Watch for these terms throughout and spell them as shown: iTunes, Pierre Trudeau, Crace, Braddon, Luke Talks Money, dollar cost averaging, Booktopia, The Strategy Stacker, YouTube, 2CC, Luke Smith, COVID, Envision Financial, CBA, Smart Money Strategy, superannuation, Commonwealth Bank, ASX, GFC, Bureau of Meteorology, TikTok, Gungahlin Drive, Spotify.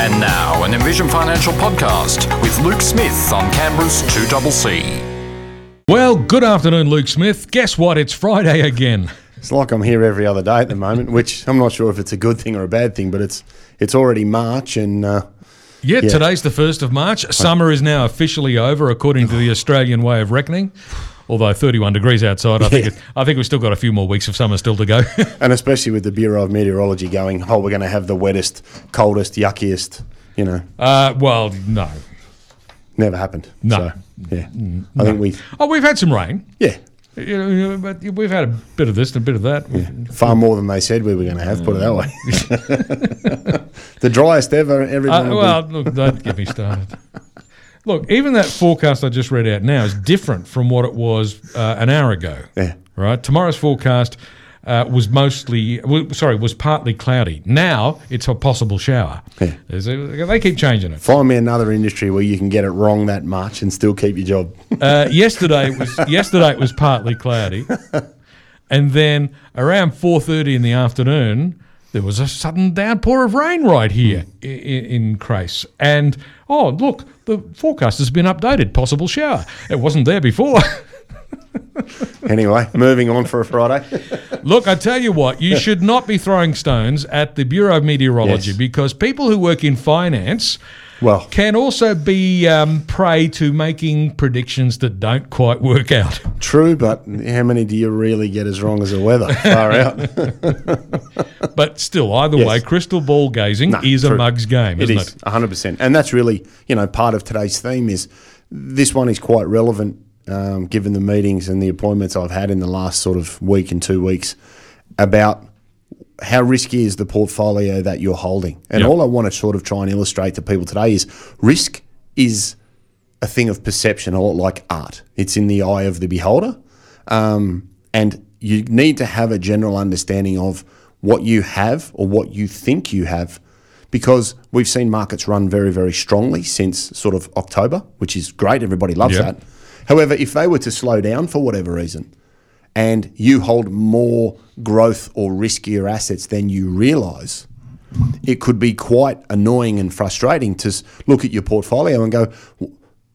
And now, an Envision Financial podcast with Luke Smith on Canberra's 2CC. Well, good afternoon, Luke Smith. Guess what? It's Friday again. It's like I'm here every other day at the moment, which I'm not sure if it's a good thing or a bad thing, but it's already March and... Yeah, today's the 1st of March. Summer is now officially over, according to the Australian way of reckoning. Although 31 degrees outside, I think we've still got a few more weeks of summer still to go. And especially with the Bureau of Meteorology going, oh, we're going to have the wettest, coldest, yuckiest, you know. Well, no. Never happened. No. So, yeah. No. I think we've had some rain. Yeah. You know, but we've had a bit of this and a bit of that. Yeah. Far more than they said we were going to have, put it that way. The driest ever. Look, don't get me started. Look, even that forecast I just read out now is different from what it was an hour ago. Yeah. Right? Tomorrow's forecast was partly cloudy. Now it's a possible shower. Yeah. They keep changing it. Find me another industry where you can get it wrong that much and still keep your job. Yesterday it was partly cloudy. And then around 4:30 in the afternoon... there was a sudden downpour of rain right here in Crace. And, oh, look, the forecast has been updated, possible shower. It wasn't there before. Anyway, moving on for a Friday. Look, I tell you what, you should not be throwing stones at the Bureau of Meteorology because people who work in finance can also be prey to making predictions that don't quite work out. True, but how many do you really get as wrong as the weather? Far out. But still, either way, crystal ball gazing is a mug's game, isn't it? It is, 100%. And that's really, you know, part of today's theme is this one is quite relevant given the meetings and the appointments I've had in the last sort of week and 2 weeks about how risky is the portfolio that you're holding. And all I want to sort of try and illustrate to people today is risk is a thing of perception, a lot like art. It's in the eye of the beholder. And you need to have a general understanding of what you have or what you think you have, because we've seen markets run very, very strongly since sort of October, which is great. Everybody loves that. However, if they were to slow down for whatever reason and you hold more growth or riskier assets than you realise, it could be quite annoying and frustrating to look at your portfolio and go,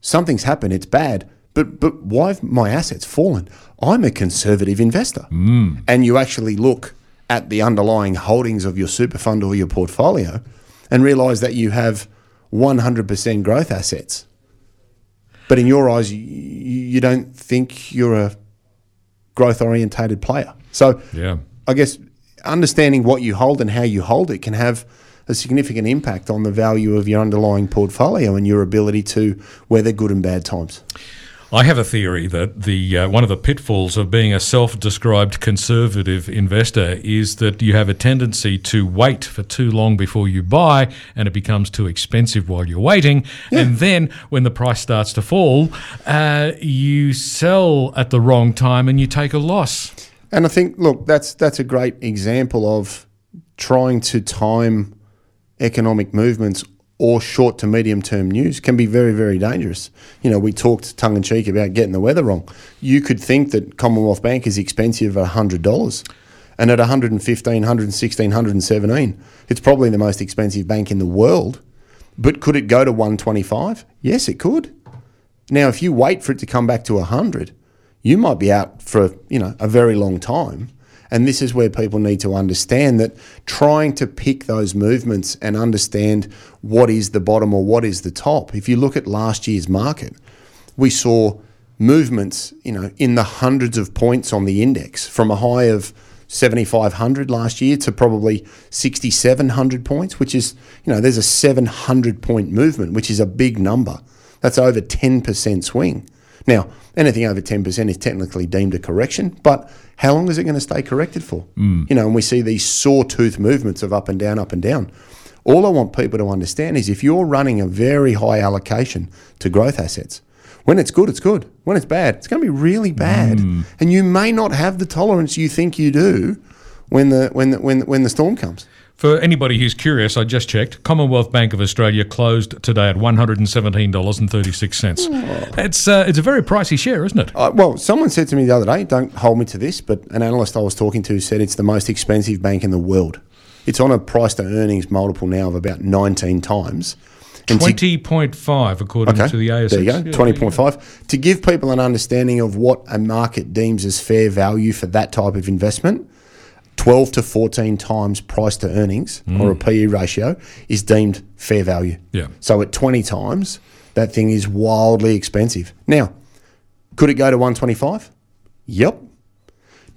something's happened, it's bad, but why have my assets fallen? I'm a conservative investor. Mm. And you actually look at the underlying holdings of your super fund or your portfolio and realise that you have 100% growth assets. But in your eyes, you don't think you're a growth-orientated player. So I guess understanding what you hold and how you hold it can have a significant impact on the value of your underlying portfolio and your ability to weather good and bad times. I have a theory that the one of the pitfalls of being a self-described conservative investor is that you have a tendency to wait for too long before you buy, and it becomes too expensive while you're waiting. Yeah. And then when the price starts to fall, you sell at the wrong time and you take a loss. And I think, look, that's a great example of trying to time economic movements or short to medium-term news can be very, very dangerous. You know, we talked tongue-in-cheek about getting the weather wrong. You could think that Commonwealth Bank is expensive at $100, and at 115, 116, 117, it's probably the most expensive bank in the world. But could it go to 125? Yes, it could. Now, if you wait for it to come back to 100, you might be out for, you know, a very long time. And this is where people need to understand that trying to pick those movements and understand what is the bottom or what is the top. If you look at last year's market, we saw movements, you know, in the hundreds of points on the index from a high of 7,500 last year to probably 6,700 points, which is, you know, there's a 700-point movement, which is a big number. That's over 10% swing. Now, anything over 10% is technically deemed a correction, but how long is it going to stay corrected for? Mm. You know, and we see these sawtooth movements of up and down, up and down. All I want people to understand is if you're running a very high allocation to growth assets, when it's good, it's good. When it's bad, it's going to be really bad. Mm. And you may not have the tolerance you think you do when the storm comes. For anybody who's curious, I just checked. Commonwealth Bank of Australia closed today at $117.36. Oh. It's a very pricey share, isn't it? Well, someone said to me the other day, don't hold me to this, but an analyst I was talking to said it's the most expensive bank in the world. It's on a price to earnings multiple now of about 19 times. 20.5 according to the ASX. There you go, 20.5. To give people an understanding of what a market deems as fair value for that type of investment, 12 to 14 times price to earnings or a PE ratio is deemed fair value. Yeah. So at 20 times, that thing is wildly expensive. Now, could it go to 125? Yep.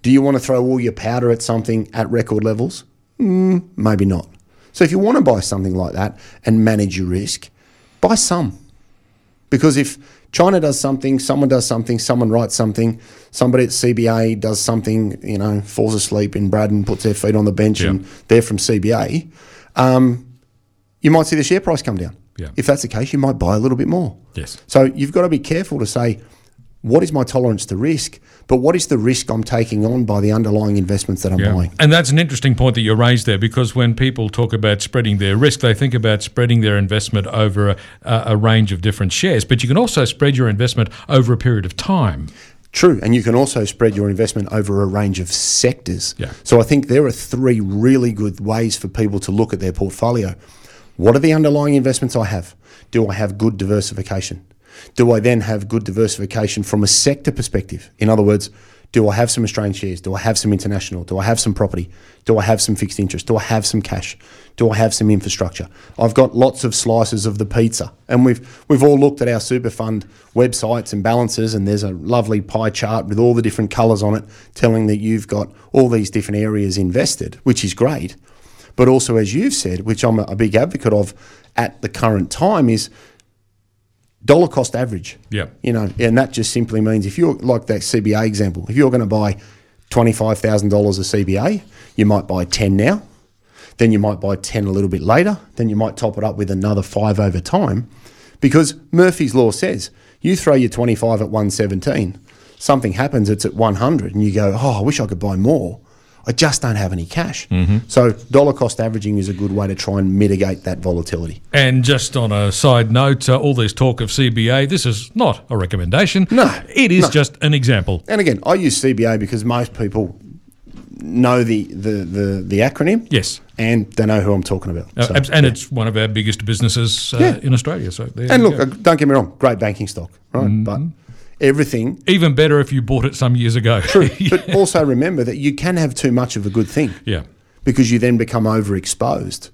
Do you want to throw all your powder at something at record levels? Maybe not. So if you want to buy something like that and manage your risk, buy some. Because if China does something, someone writes something, somebody at CBA does something, you know, falls asleep in Braddon, puts their feet on the bench and they're from CBA, you might see the share price come down. Yeah. If that's the case, you might buy a little bit more. Yes. So you've got to be careful to say, what is my tolerance to risk, but what is the risk I'm taking on by the underlying investments that I'm buying? And that's an interesting point that you raised there, because when people talk about spreading their risk, they think about spreading their investment over a range of different shares, but you can also spread your investment over a period of time. True, and you can also spread your investment over a range of sectors. Yeah. So I think there are three really good ways for people to look at their portfolio. What are the underlying investments I have? Do I have good diversification? Do I then have good diversification from a sector perspective? In other words, do I have some Australian shares? Do I have some international? Do I have some property? Do I have some fixed interest? Do I have some cash? Do I have some infrastructure? I've got lots of slices of the pizza. And we've all looked at our super fund websites and balances, and there's a lovely pie chart with all the different colours on it telling that you've got all these different areas invested, which is great. But also, as you've said, which I'm a big advocate of at the current time, is dollar cost average. Yeah. You know, and that just simply means if you're like that CBA example, if you're going to buy $25,000 of CBA, you might buy 10 now, then you might buy 10 a little bit later, then you might top it up with another 5 over time, because Murphy's Law says you throw your 25 at 117, something happens, it's at 100, and you go, oh, I wish I could buy more. I just don't have any cash. Mm-hmm. So dollar cost averaging is a good way to try and mitigate that volatility. And just on a side note, all this talk of CBA, this is not a recommendation. No. It is just an example. And again, I use CBA because most people know the acronym. Yes. And they know who I'm talking about. So, and it's one of our biggest businesses in Australia. So there and look, go. Don't get me wrong, great banking stock, right? But everything. Even better if you bought it some years ago. True. But also remember that you can have too much of a good thing. Yeah. Because you then become overexposed.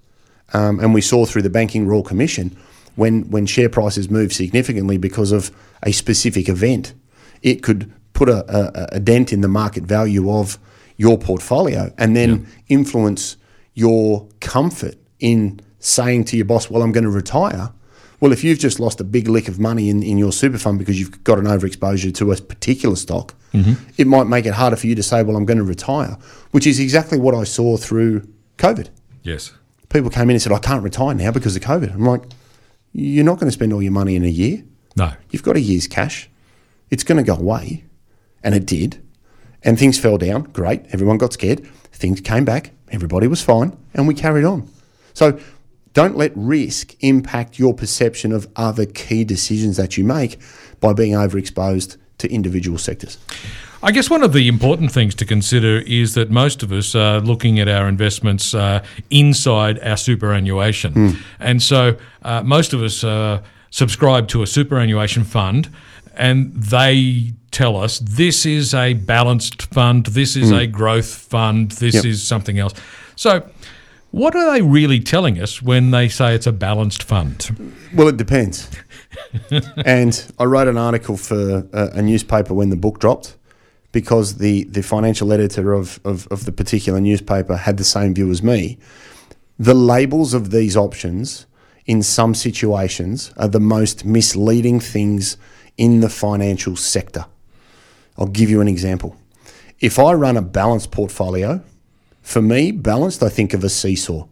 And we saw through the Banking Royal Commission when share prices move significantly because of a specific event, it could put a dent in the market value of your portfolio and then influence your comfort in saying to your boss, well, I'm going to retire. Well, if you've just lost a big lick of money in your super fund because you've got an overexposure to a particular stock, it might make it harder for you to say, well, I'm going to retire, which is exactly what I saw through COVID. Yes. People came in and said, I can't retire now because of COVID. I'm like, you're not going to spend all your money in a year. No. You've got a year's cash. It's going to go away. And it did. And things fell down. Great. Everyone got scared. Things came back. Everybody was fine. And we carried on. So don't let risk impact your perception of other key decisions that you make by being overexposed to individual sectors. I guess one of the important things to consider is that most of us are looking at our investments inside our superannuation. And so most of us subscribe to a superannuation fund, and they tell us this is a balanced fund, this is a growth fund, this is something else. So what are they really telling us when they say it's a balanced fund? Well, it depends. And I wrote an article for a newspaper when the book dropped, because the financial editor of the particular newspaper had the same view as me. The labels of these options in some situations are the most misleading things in the financial sector. I'll give you an example. If I run a balanced portfolio, for me, balanced, I think of a seesaw.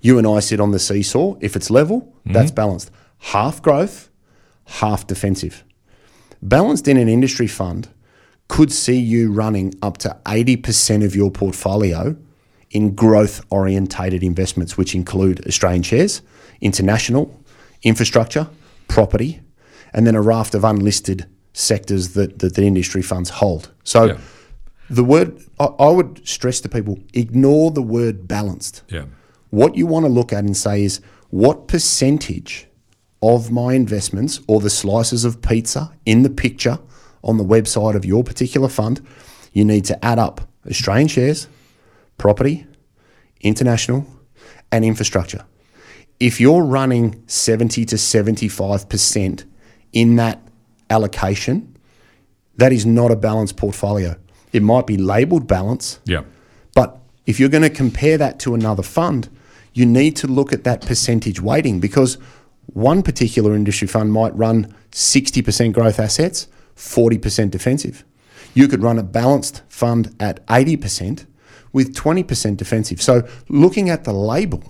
You and I sit on the seesaw. If it's level, that's balanced. Half growth, half defensive. Balanced in an industry fund could see you running up to 80% of your portfolio in growth-orientated investments, which include Australian shares, international, infrastructure, property, and then a raft of unlisted sectors that the industry funds hold. So The word, I would stress to people, ignore the word balanced. Yeah. What you want to look at and say is, what percentage of my investments or the slices of pizza in the picture on the website of your particular fund, you need to add up Australian shares, property, international, and infrastructure. If you're running 70 to 75% in that allocation, that is not a balanced portfolio. It might be labelled balance, yeah, but if you're going to compare that to another fund, you need to look at that percentage weighting, because one particular industry fund might run 60% growth assets, 40% defensive. You could run a balanced fund at 80% with 20% defensive. So looking at the label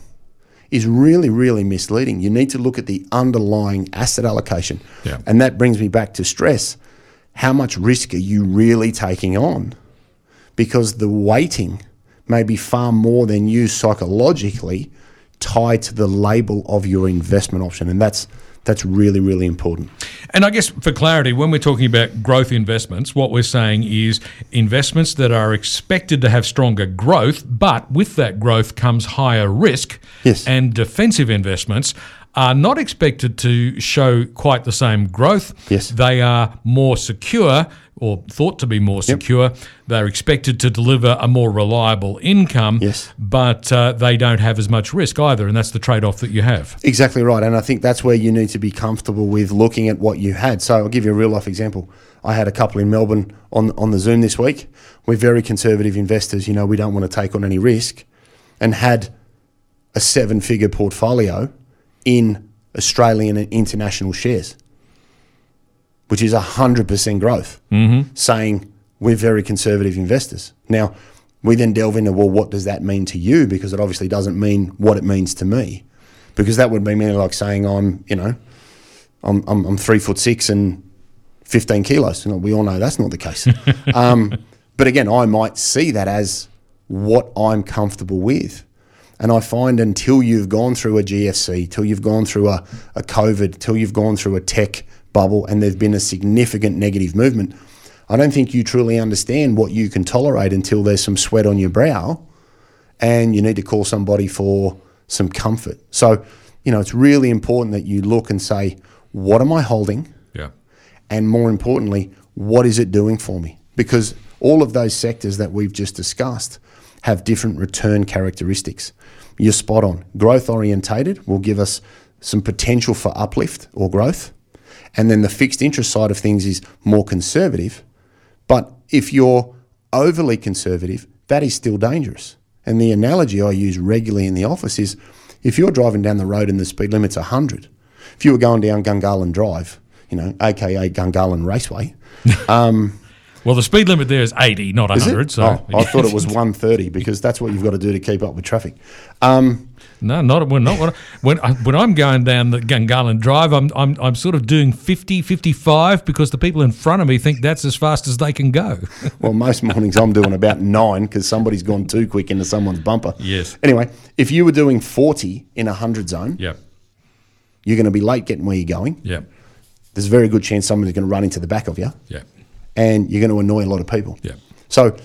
is really, really misleading. You need to look at the underlying asset allocation. Yeah. And that brings me back to stress. How much risk are you really taking on? Because the weighting may be far more than you psychologically tie to the label of your investment option. And that's really, really important. And I guess for clarity, when we're talking about growth investments, what we're saying is investments that are expected to have stronger growth, but with that growth comes higher risk. Yes. And defensive investments are not expected to show quite the same growth. Yes. They are more secure, or thought to be more secure. Yep. They're expected to deliver a more reliable income, yes, but they don't have as much risk either, and that's the trade-off that you have. Exactly right, and I think that's where you need to be comfortable with looking at what you had. So I'll give you a real-life example. I had a couple in Melbourne on the Zoom this week. We're very conservative investors. You know, we don't want to take on any risk, and had a seven-figure portfolio in Australian and international shares, which is 100% growth, mm-hmm, saying we're very conservative investors. Now, we then delve into, well, what does that mean to you? Because it obviously doesn't mean what it means to me, because that would be me like saying I'm 3'6" and 15 kilos. And we all know that's not the case. But again, I might see that as what I'm comfortable with. And I find until you've gone through a GFC, till you've gone through a COVID, till you've gone through a tech bubble and there's been a significant negative movement, I don't think you truly understand what you can tolerate until there's some sweat on your brow and you need to call somebody for some comfort. So, you know, it's really important that you look and say, what am I holding? Yeah. And more importantly, what is it doing for me? Because all of those sectors that we've just discussed have different return characteristics. You're spot on. Growth orientated will give us some potential for uplift or growth. And then the fixed interest side of things is more conservative. But if you're overly conservative, that is still dangerous. And the analogy I use regularly in the office is, if you're driving down the road and the speed limit's 100, if you were going down Gungahlin Drive, you know, aka Gungahlin Raceway, well, the speed limit there is 80, not 100. So I thought it was 130, because that's what you've got to do to keep up with traffic. No, not when I'm going down the Gungahlin Drive, I'm sort of doing 50, 55, because the people in front of me think that's as fast as they can go. Well, most mornings I'm doing about 9 because somebody's gone too quick into someone's bumper. Yes. Anyway, if you were doing 40 in a 100 zone, yep, you're going to be late getting where you're going. Yeah. There's a very good chance someone's going to run into the back of you. Yeah. And you're going to annoy a lot of people. Yeah. So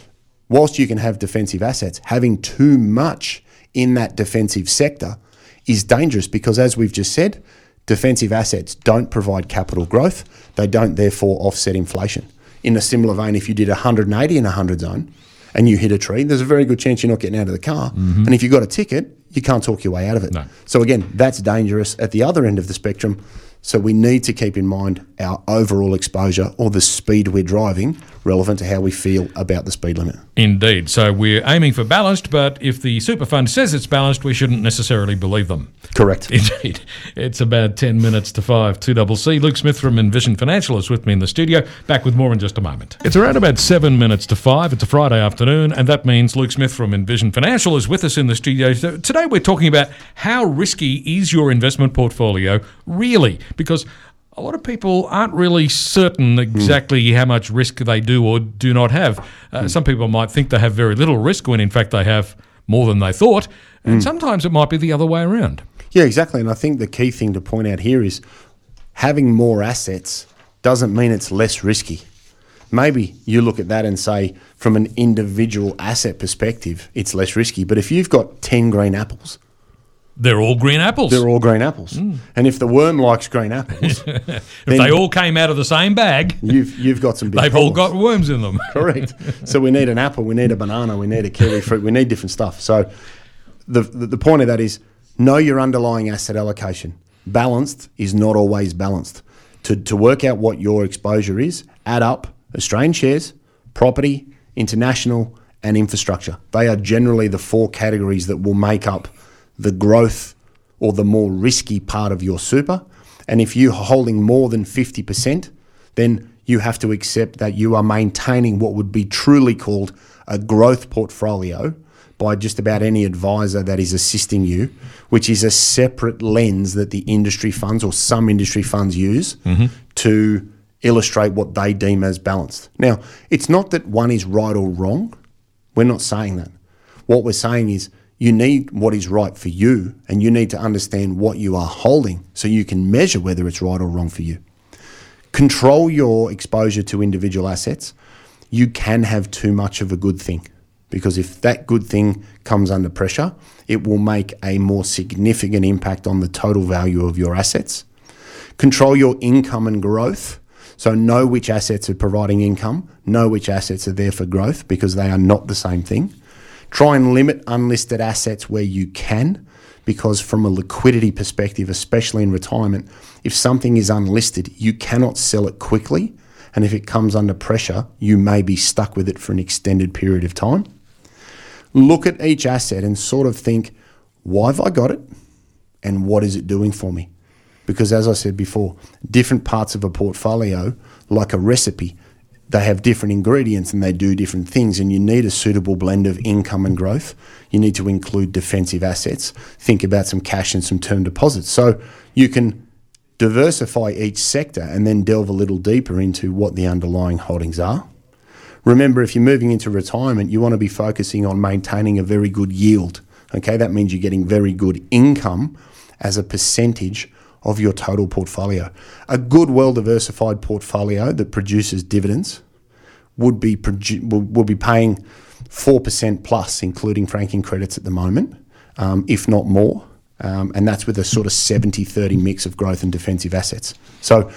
whilst you can have defensive assets, having too much in that defensive sector is dangerous, because as we've just said, defensive assets don't provide capital growth. They don't therefore offset inflation. In a similar vein, if you did 180 in a 100 zone and you hit a tree, there's a very good chance you're not getting out of the car. Mm-hmm. And if you've got a ticket, you can't talk your way out of it. No. So again, that's dangerous at the other end of the spectrum. So we need to keep in mind our overall exposure, or the speed we're driving, relevant to how we feel about the speed limit. Indeed. So we're aiming for balanced, but if the super fund says it's balanced, we shouldn't necessarily believe them. Correct. Indeed. It's about 10 minutes to 5, 2CC. Luke Smith from Envision Financial is with me in the studio. Back with more in just a moment. It's around about 7 minutes to 5. It's a Friday afternoon, and that means Luke Smith from Envision Financial is with us in the studio. So today we're talking about how risky is your investment portfolio really? Because a lot of people aren't really certain exactly how much risk they do or do not have. Some people might think they have very little risk when in fact they have more than they thought. And sometimes it might be the other way around. Yeah, exactly. And I think the key thing to point out here is having more assets doesn't mean it's less risky. maybe you look at that and say, from an individual asset perspective, it's less risky. But if you've got 10 green apples, they're all green apples. They're all green apples. Mm. And if the worm likes green apples... if they all came out of the same bag... You've got some big they've problems. All got worms in them. Correct. So we need an apple, we need a banana, we need a kiwi fruit, we need different stuff. So the point of that is, know your underlying asset allocation. Balanced is not always balanced. To work out what your exposure is, add up Australian shares, property, international, and infrastructure. They are generally the four categories that will make up the growth or the more risky part of your super. And if you're holding more than 50%, then you have to accept that you are maintaining what would be truly called a growth portfolio by just about any advisor that is assisting you, which is a separate lens that the industry funds or some industry funds use to illustrate what they deem as balanced. Now, it's not that one is right or wrong. We're not saying that. What we're saying is, you need what is right for you, and you need to understand what you are holding so you can measure whether it's right or wrong for you. Control your exposure to individual assets. You can have too much of a good thing, because if that good thing comes under pressure, it will make a more significant impact on the total value of your assets. Control your income and growth. So know which assets are providing income, know which assets are there for growth, because they are not the same thing. Try and limit unlisted assets where you can, because from a liquidity perspective, especially in retirement, if something is unlisted, you cannot sell it quickly. And if it comes under pressure, you may be stuck with it for an extended period of time. Look at each asset and sort of think, why have I got it? And what is it doing for me? Because as I said before, different parts of a portfolio, like a recipe, they have different ingredients and they do different things, and you need a suitable blend of income and growth. You need to include defensive assets. Think about some cash and some term deposits. So you can diversify each sector and then delve a little deeper into what the underlying holdings are. Remember, if you're moving into retirement, you want to be focusing on maintaining a very good yield. Okay, that means you're getting very good income as a percentage of your total portfolio. A good, well-diversified portfolio that produces dividends would be paying 4% plus, including franking credits at the moment, if not more. And that's with a sort of 70-30 mix of growth and defensive assets. So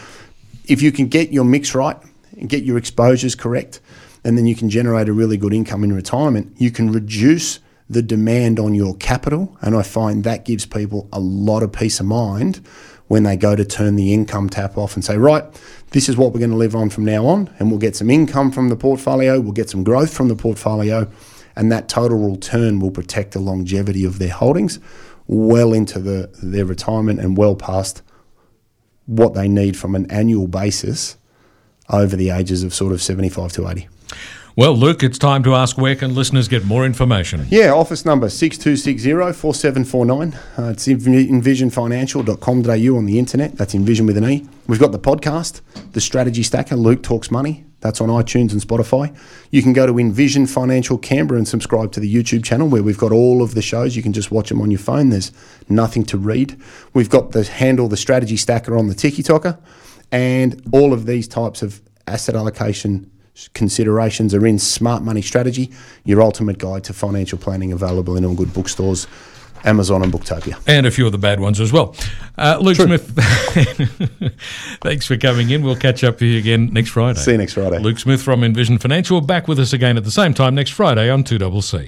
if you can get your mix right and get your exposures correct, and then you can generate a really good income in retirement, you can reduce the demand on your capital. And I find that gives people a lot of peace of mind when they go to turn the income tap off and say, right, this is what we're going to live on from now on, and we'll get some income from the portfolio, we'll get some growth from the portfolio, and that total return will protect the longevity of their holdings well into their retirement and well past what they need from an annual basis over the ages of sort of 75 to 80. Well, Luke, it's time to ask, where can listeners get more information? Yeah, office number 6260-4749. It's envisionfinancial.com.au on the internet. That's Envision with an E. We've got the podcast, The Strategy Stacker, Luke Talks Money. That's on iTunes and Spotify. You can go to Envision Financial Canberra and subscribe to the YouTube channel, where we've got all of the shows. You can just watch them on your phone. There's nothing to read. We've got the handle, The Strategy Stacker, on the TikToker, and all of these types of asset allocation considerations are in Smart Money Strategy, your ultimate guide to financial planning, available in all good bookstores, Amazon and Booktopia. And a few of the bad ones as well. Luke Smith, thanks for coming in. We'll catch up with you again next Friday. See you next Friday. Luke Smith from Envision Financial, back with us again at the same time next Friday on 2CC.